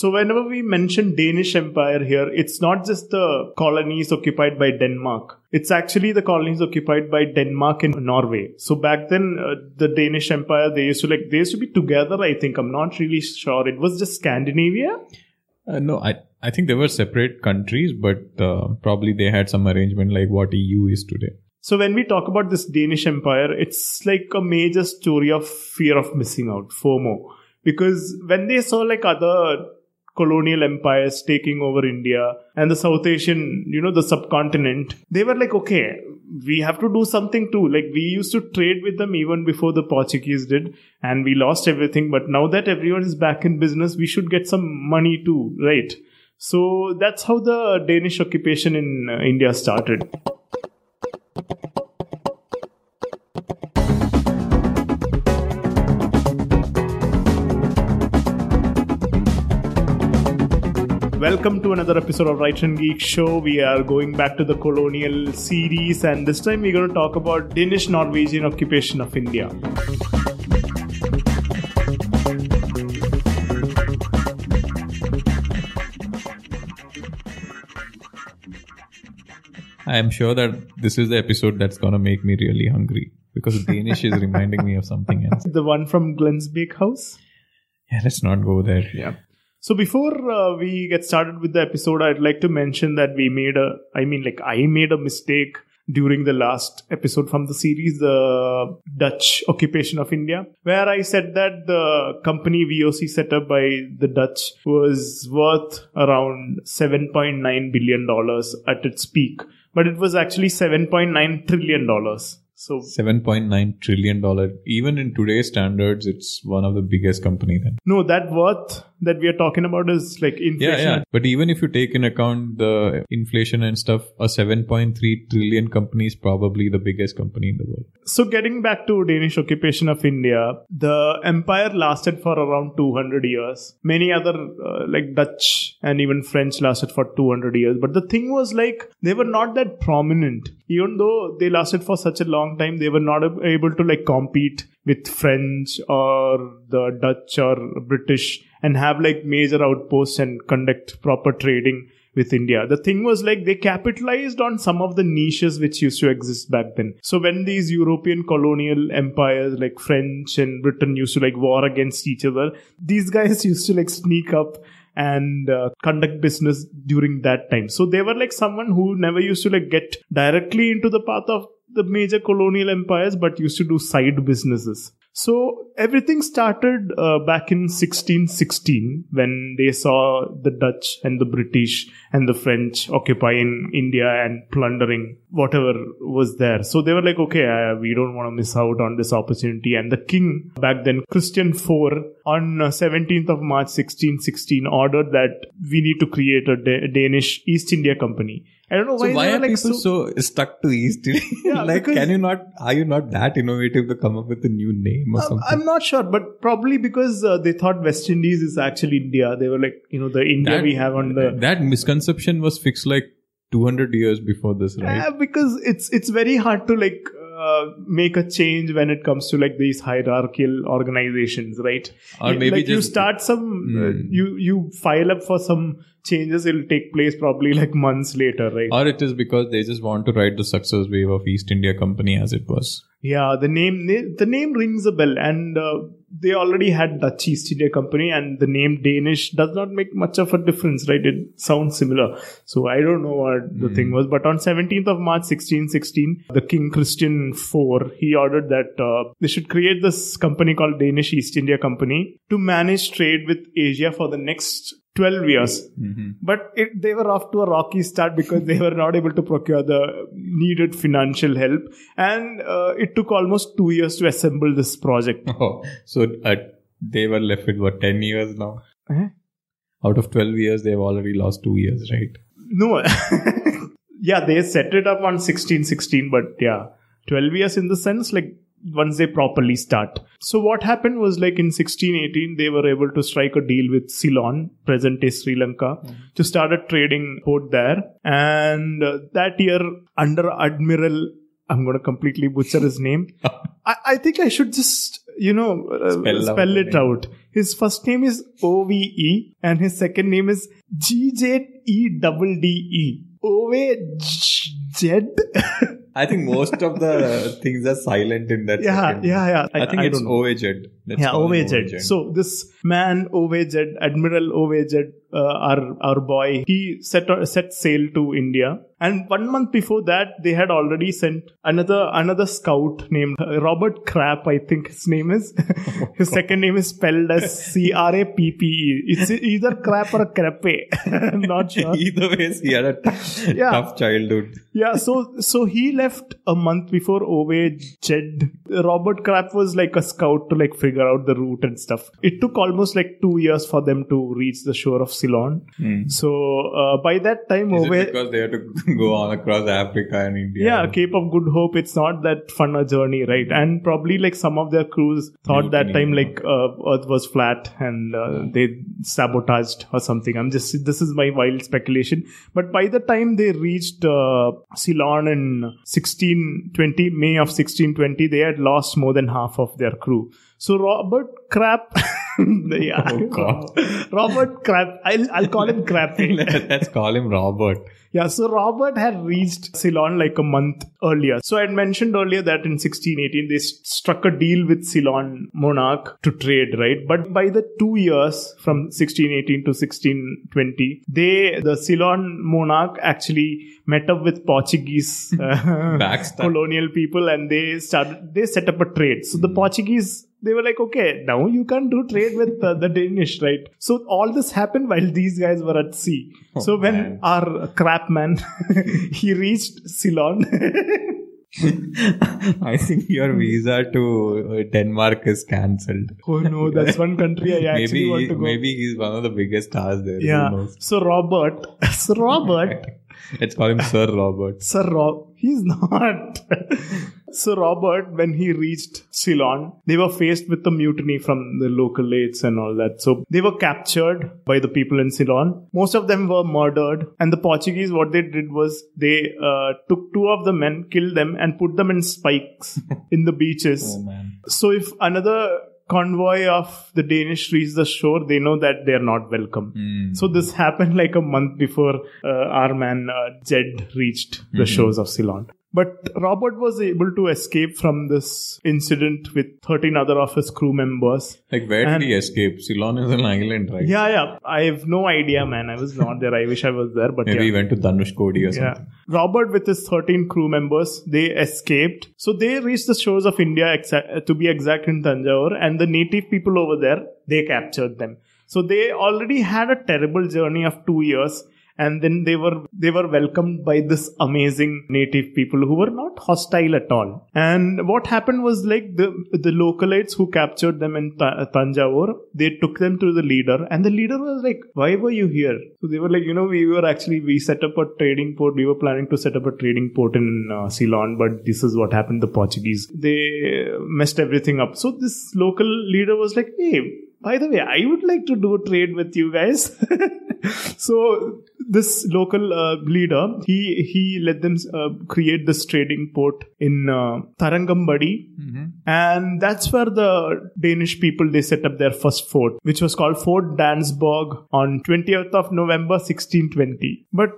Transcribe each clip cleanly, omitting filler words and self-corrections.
So whenever we mention Danish Empire here, it's not just the colonies occupied by Denmark. It's actually the colonies occupied by Denmark and Norway. So back then, the Danish Empire, they used to be together, I think. I'm not really sure. It was just Scandinavia? No, I think they were separate countries, but probably they had some arrangement like what EU is today. So when we talk about this Danish Empire, it's like a major story of fear of missing out, FOMO. Because when they saw like other colonial empires taking over India and the South Asian, the subcontinent, they were like, okay, we have to do something too. Like we used to trade with them even before the Portuguese did, and we lost everything. But now that everyone is back in business, we should get some money too, right? So that's how the Danish occupation in India started. Welcome to another episode of Right Hand Geek Show. We are going back to the colonial series, and this time we're going to talk about Danish-Norwegian occupation of India. I am sure that this is the episode that's going to make me really hungry, because Danish is reminding me of something else. The one from Glenn's Bakehouse? Yeah, let's not go there. Yeah. So before we get started with the episode, I'd like to mention that I made a mistake during the last episode from the series, the Dutch occupation of India, where I said that the company VOC set up by the Dutch was worth around $7.9 billion at its peak, but it was actually $7.9 trillion. So $7.9 trillion. Even in today's standards, it's one of the biggest company then. No, that worth that we are talking about is like inflation. Yeah. But even if you take in account the inflation and stuff, a 7.3 trillion company is probably the biggest company in the world. So getting back to Danish occupation of India, the empire lasted for around 200 years. Many other like Dutch and even French lasted for 200 years. But the thing was like, they were not that prominent. Even though they lasted for such a long time, they were not able to like compete with French or the Dutch or British and have like major outposts and conduct proper trading with India. The thing was like they capitalized on some of the niches which used to exist back then. So when these European colonial empires like French and Britain used to like war against each other, these guys used to like sneak up and conduct business during that time. So they were like someone who never used to like get directly into the path of the major colonial empires, but used to do side businesses. So everything started back in 1616 when they saw the Dutch and the British and the French occupying India and plundering whatever was there. So they were like, okay, we don't want to miss out on this opportunity. And the king back then, Christian IV, on 17th of March 1616 ordered that we need to create a Danish East India Company. I don't know why. So why are like people so stuck to East India? Yeah, like, are you not that innovative to come up with a new name or something? I'm not sure, but probably because they thought West Indies is actually India. They were like, the India that, we have on the... That misconception was fixed like 200 years before this, right? Yeah, because it's very hard to like make a change when it comes to like these hierarchical organizations, right? Or maybe like just... you start some... You file up for some... changes, it will take place probably like months later, right? Or it is because they just want to ride the success wave of East India Company as it was. Yeah, the name rings a bell, and they already had Dutch East India Company, and the name Danish does not make much of a difference, right? It sounds similar. So I don't know what the thing was, but on 17th of March 1616, the King Christian IV, he ordered that they should create this company called Danish East India Company to manage trade with Asia for the next 12 years. Mm-hmm. But they were off to a rocky start because they were not able to procure the needed financial help. And it took almost 2 years to assemble this project. Oh, so they were left with what, 10 years now? Uh-huh. Out of 12 years, they've already lost 2 years, right? No. Yeah, they set it up on 1616, but yeah, 12 years in the sense like once they properly start. So what happened was like in 1618, they were able to strike a deal with Ceylon, present-day Sri Lanka, to start a trading port there. And that year, under Admiral, I'm going to completely butcher his name. I think I should just, spell it out. His first name is Ove and his second name is Gjedde. Ove Gjedde. I think most of the things are silent in that. Yeah. I think it's Ove Gjedde. Yeah, Ove Gjedde. So this man, Ove Gjedde, Admiral Ove Gjedde, our boy, he set sail to India. And 1 month before that, they had already sent another scout named Robert Crappe, I think his name is. His second name is spelled as Crappe. It's either Crappe or Crappe. I'm not sure. Either way, he had a tough childhood. Yeah, so he left a month before Ove Gjedde. Robert Crappe was like a scout to like figure out the route and stuff. It took almost like 2 years for them to reach the shore of Ceylon. Mm. So by that time, because they had to go on across Africa and India. Yeah, Cape of Good Hope, it's not that fun a journey, right? And probably like some of their crews thought that time like Earth was flat and they sabotaged or something. This is my wild speculation. But by the time they reached Ceylon in May of 1620, they had lost more than half of their crew. So Robert Crappe... yeah. Oh God. Robert Crappe. I'll call him Crappe. Let's call him Robert. Yeah, so Robert had reached Ceylon like a month earlier. So I had mentioned earlier that in 1618, they struck a deal with Ceylon monarch to trade, right? But by the 2 years from 1618 to 1620, the Ceylon monarch actually met up with Portuguese colonial people and they set up a trade. So the Portuguese... They were like, okay, now you can't do trade with the Danish, right? So all this happened while these guys were at sea. When our Crappe man, he reached Ceylon. I think your visa to Denmark is cancelled. Oh no, that's one country I actually want to go. Maybe he's one of the biggest stars there. Yeah. Who knows? So Robert. Let's call him Sir Robert. He's not. So Robert, when he reached Ceylon, they were faced with the mutiny from the local laits and all that. So they were captured by the people in Ceylon. Most of them were murdered. And the Portuguese, what they did was they took two of the men, killed them and put them in spikes in the beaches. Oh, man. So if another... convoy of the Danish reached the shore, they know that they are not welcome. Mm. So this happened like a month before our man Gjedde reached the shores of Ceylon. But Robert was able to escape from this incident with 13 other of his crew members. Like, where did he escape? Ceylon is an island, right? Yeah. I have no idea, man. I was not there. I wish I was there. But maybe he went to Dhanushkodi or something. Robert with his 13 crew members, they escaped. So they reached the shores of India, to be exact in Tanjavur. And the native people over there, they captured them. So they already had a terrible journey of 2 years. And then they were welcomed by this amazing native people who were not hostile at all. And what happened was like the localites who captured them in Tanjavur, they took them to the leader and the leader was like, why were you here? So they were like, we set up a trading port. We were planning to set up a trading port in Ceylon, but this is what happened. The Portuguese, they messed everything up. So this local leader was like, hey, by the way, I would like to do a trade with you guys. So this local leader, he let them create this trading port in Tarangambadi. Mm-hmm. And that's where the Danish people, they set up their first fort, which was called Fort Dansborg on 20th of November, 1620. But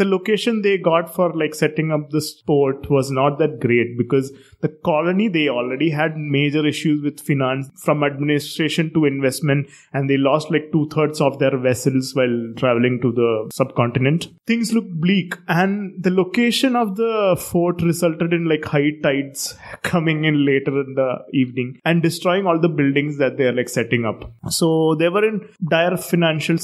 the location they got for like setting up this port was not that great because the colony, they already had major issues with finance from administration to investment, and they lost like 2/3 of their vessels while traveling to the subcontinent. Things looked bleak, and the location of the fort resulted in like high tides coming in later in the evening and destroying all the buildings that they are like setting up. So they were in dire financial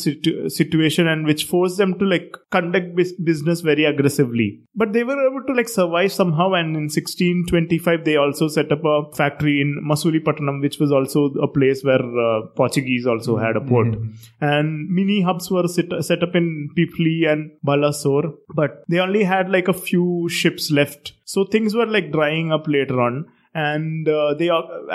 situation, and which forced them to like conduct business very aggressively. But they were able to like survive somehow, and in 1625 they also set up a factory in Masulipatnam, which was also a place where Portuguese also had a port. Mm-hmm. And mini hubs were set up in Pipli and Balasore, but they only had like a few ships left. So things were like drying up later on. And they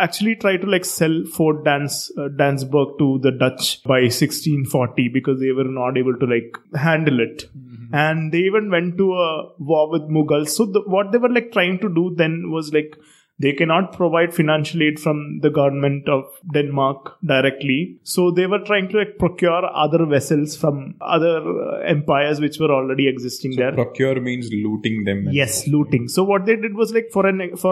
actually tried to like sell Fort Dansborg to the Dutch by 1640 because they were not able to like handle it. Mm-hmm. And they even went to a war with Mughals. So what they were like trying to do then was like They cannot provide financial aid from the government of Denmark directly. So they were trying to procure other vessels from other empires which were already existing there. Procure means looting them. Yes, looting. So what they did was like, for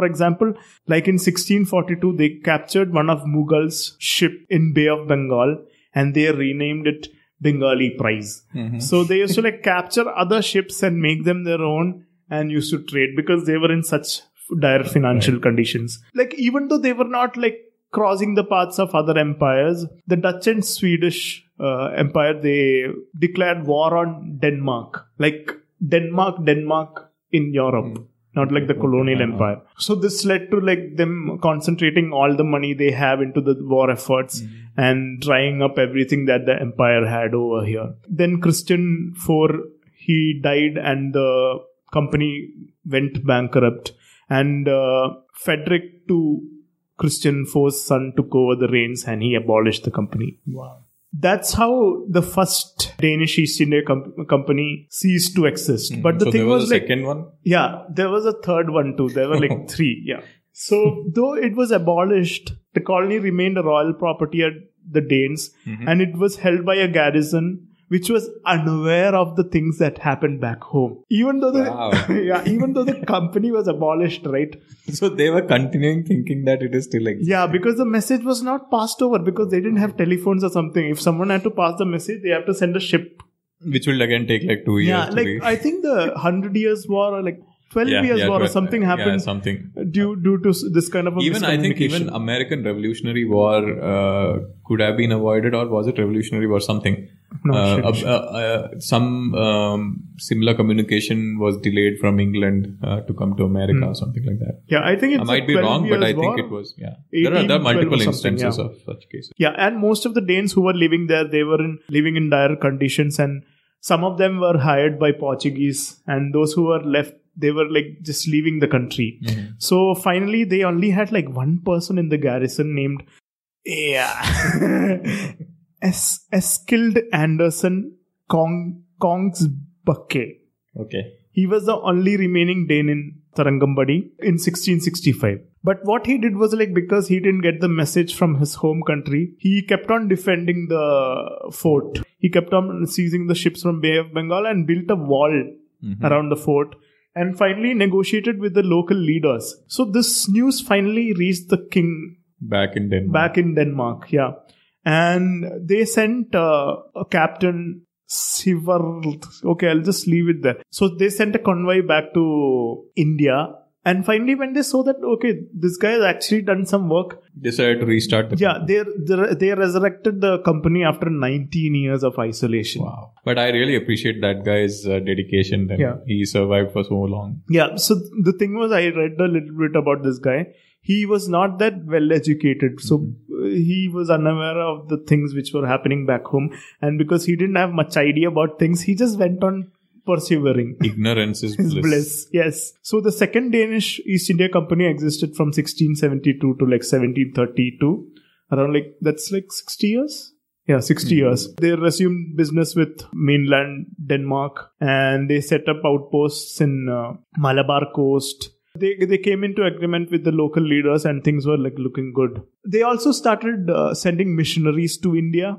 example, like in 1642, they captured one of Mughal's ship in Bay of Bengal and they renamed it Bengali Prize. Mm-hmm. So they used to like capture other ships and make them their own and used to trade because they were in such dire financial conditions. Like even though they were not like crossing the paths of other empires, the Dutch and Swedish empire, they declared war on Denmark. Like Denmark in Europe. Mm-hmm. Not like the colonial empire. So this led to like them concentrating all the money they have into the war efforts and drying up everything that the empire had over here. Then Christian IV, he died and the company went bankrupt. And Frederick II, Christian IV's son, took over the reins and he abolished the company. Wow. That's how the first Danish East India Company ceased to exist. But the thing was like... there was a second one? Yeah, there was a third one too. There were like three, yeah. So, though it was abolished, the colony remained a royal property of the Danes and it was held by a garrison which was unaware of the things that happened back home. Even though the even though the company was abolished, right? So they were continuing thinking that it is still existing. Yeah, because the message was not passed over because they didn't have telephones or something. If someone had to pass the message, they have to send a ship. Which will again take like 2 years. Yeah, like be. I think the 100 years war or like 12 years war or something happened due to this kind of a miscommunication. I think even American Revolutionary War could have been avoided, or was it Revolutionary War something? No, some similar communication was delayed from England to come to America or something like that. Yeah, I think it's I might be wrong, but I think it was. Yeah, there are multiple instances of such cases. Yeah, and most of the Danes who were living there, they were living in dire conditions, and some of them were hired by Portuguese, and those who were left, they were like just leaving the country. So finally, they only had like one person in the garrison named Eskild Anderson Kong Kongsbakke. Okay. He was the only remaining Dane in Tarangambadi in 1665. But what he did was like, because he didn't get the message from his home country, he kept on defending the fort. He kept on seizing the ships from Bay of Bengal and built a wall around the fort. And finally negotiated with the local leaders. So this news finally reached the king. Back in Denmark, yeah. And they sent a captain, Sivard. Okay, I'll just leave it there. So they sent a convoy back to India. And finally when they saw that, okay, this guy has actually done some work, they decided to restart the company. Yeah, they resurrected the company after 19 years of isolation. Wow. But I really appreciate that guy's dedication. That he survived for so long. Yeah, so the thing was, I read a little bit about this guy. He was not that well educated. So he was unaware of the things which were happening back home. And because he didn't have much idea about things, he just went on persevering. Ignorance is bliss. Yes. So the second Danish East India Company existed from 1672 to like 1732. Around like, that's like 60 years? Yeah, 60 years. They resumed business with mainland Denmark and they set up outposts in Malabar Coast. They came into agreement with the local leaders and things were like looking good. They also started sending missionaries to India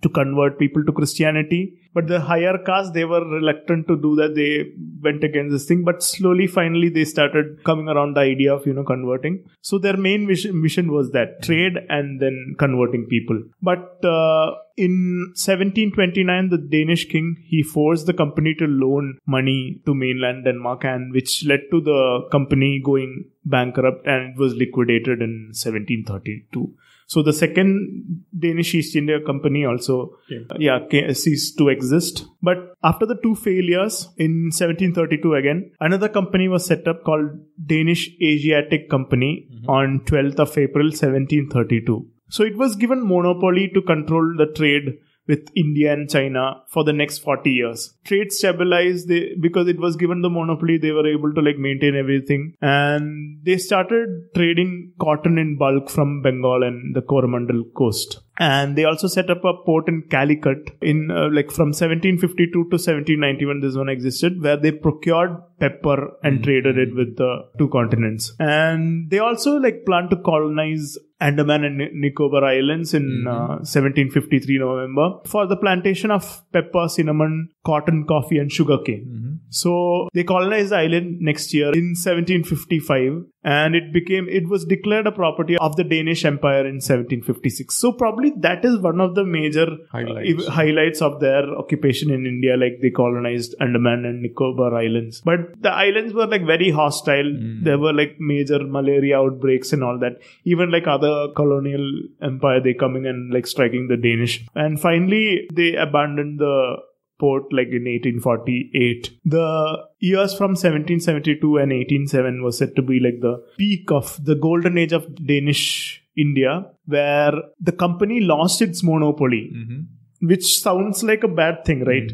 to convert people to Christianity. But the higher caste, they were reluctant to do that. They went against this thing. But slowly, finally, they started coming around the idea of, converting. So their main mission was that trade and then converting people. But in 1729, the Danish king, he forced the company to loan money to mainland Denmark, and which led to the company going bankrupt, and it was liquidated in 1732. So the second Danish East India Company also ceased to exist. But after the two failures in 1732 again, another company was set up called Danish Asiatic Company on 12th of April 1732. So it was given monopoly to control the trade with India and China for the next 40 years. Trade stabilized because it was given the monopoly. They were able to like maintain everything. And they started trading cotton in bulk from Bengal and the Coromandel Coast. And they also set up a port in Calicut in from 1752 to 1791. This one existed, where they procured pepper and traded it with the two continents. And they also planned to colonize Andaman and Nicobar Islands in 1753 November for the plantation of pepper, cinnamon, cotton, coffee and sugarcane. So they colonized the island next year in 1755, and it was declared a property of the Danish Empire in 1756. So probably that is one of the major highlights of their occupation in India. They colonized Andaman and Nicobar Islands, but the islands were very hostile. There were major malaria outbreaks and all that. Even other colonial empire, they coming and striking the Danish. And finally they abandoned the port in 1848. The years from 1772 and 1807 was said to be the peak of the golden age of Danish India, where the company lost its monopoly, which sounds like a bad thing, right?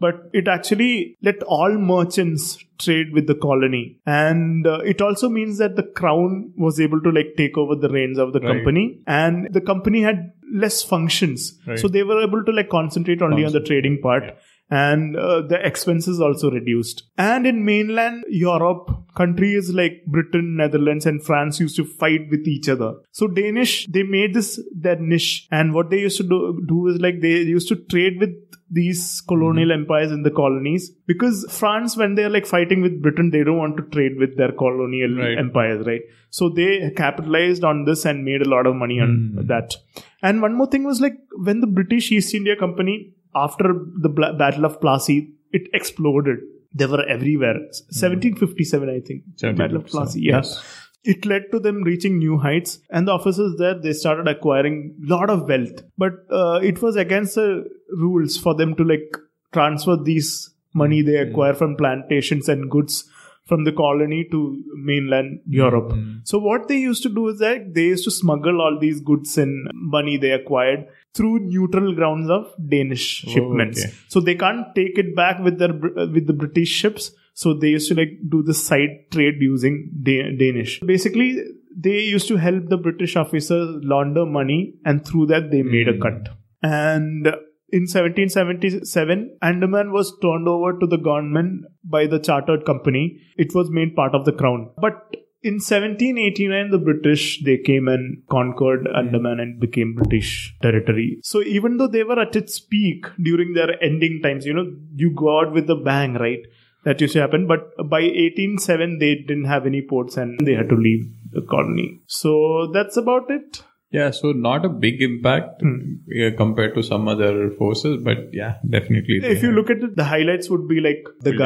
But it actually let all merchants trade with the colony. And it also means that the crown was able to take over the reins of the company. And the company had less functions. So they were able to concentrate only on the trading part. And the expenses also reduced. And in mainland Europe, countries like Britain, Netherlands and France used to fight with each other. So Danish, they made this their niche. And what they used to do is they used to trade with these colonial empires in the colonies, because France, when they're fighting with Britain, they don't want to trade with their colonial empires, right? So they capitalized on this and made a lot of money on that. And one more thing was when the British East India Company, after the Battle of Plassey, it exploded. They were everywhere. 1757, I think. Battle of Plassey, yes. It led to them reaching new heights, and the officers there, they started acquiring a lot of wealth. But it was against the rules for them to transfer these money they acquire from plantations and goods from the colony to mainland Europe. So what they used to do is that they used to smuggle all these goods and money they acquired through neutral grounds of Danish shipments. So they can't take it back with the British ships. So they used to do the side trade using Danish. Basically, they used to help the British officers launder money, and through that they made a cut. And in 1777, Andaman was turned over to the government by the Chartered Company. It was made part of the crown. But in 1789, the British, they came and conquered Andaman and became British territory. So even though they were at its peak during their ending times, you go out with a bang, right? That used to happen, but by 1807, they didn't have any ports and they had to leave the colony. So that's about it. Yeah, so not a big impact compared to some other forces, but yeah, definitely. If you look at it, the highlights would be building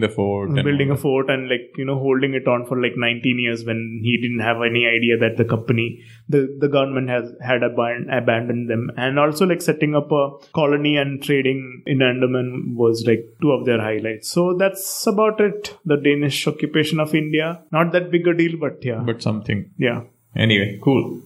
the fort. Building a fort and holding it on for 19 years when he didn't have any idea that the company, the government had abandoned them. And also setting up a colony and trading in Andaman was two of their highlights. So that's about it. The Danish occupation of India. Not that big a deal, but yeah. But something. Yeah. Anyway, cool.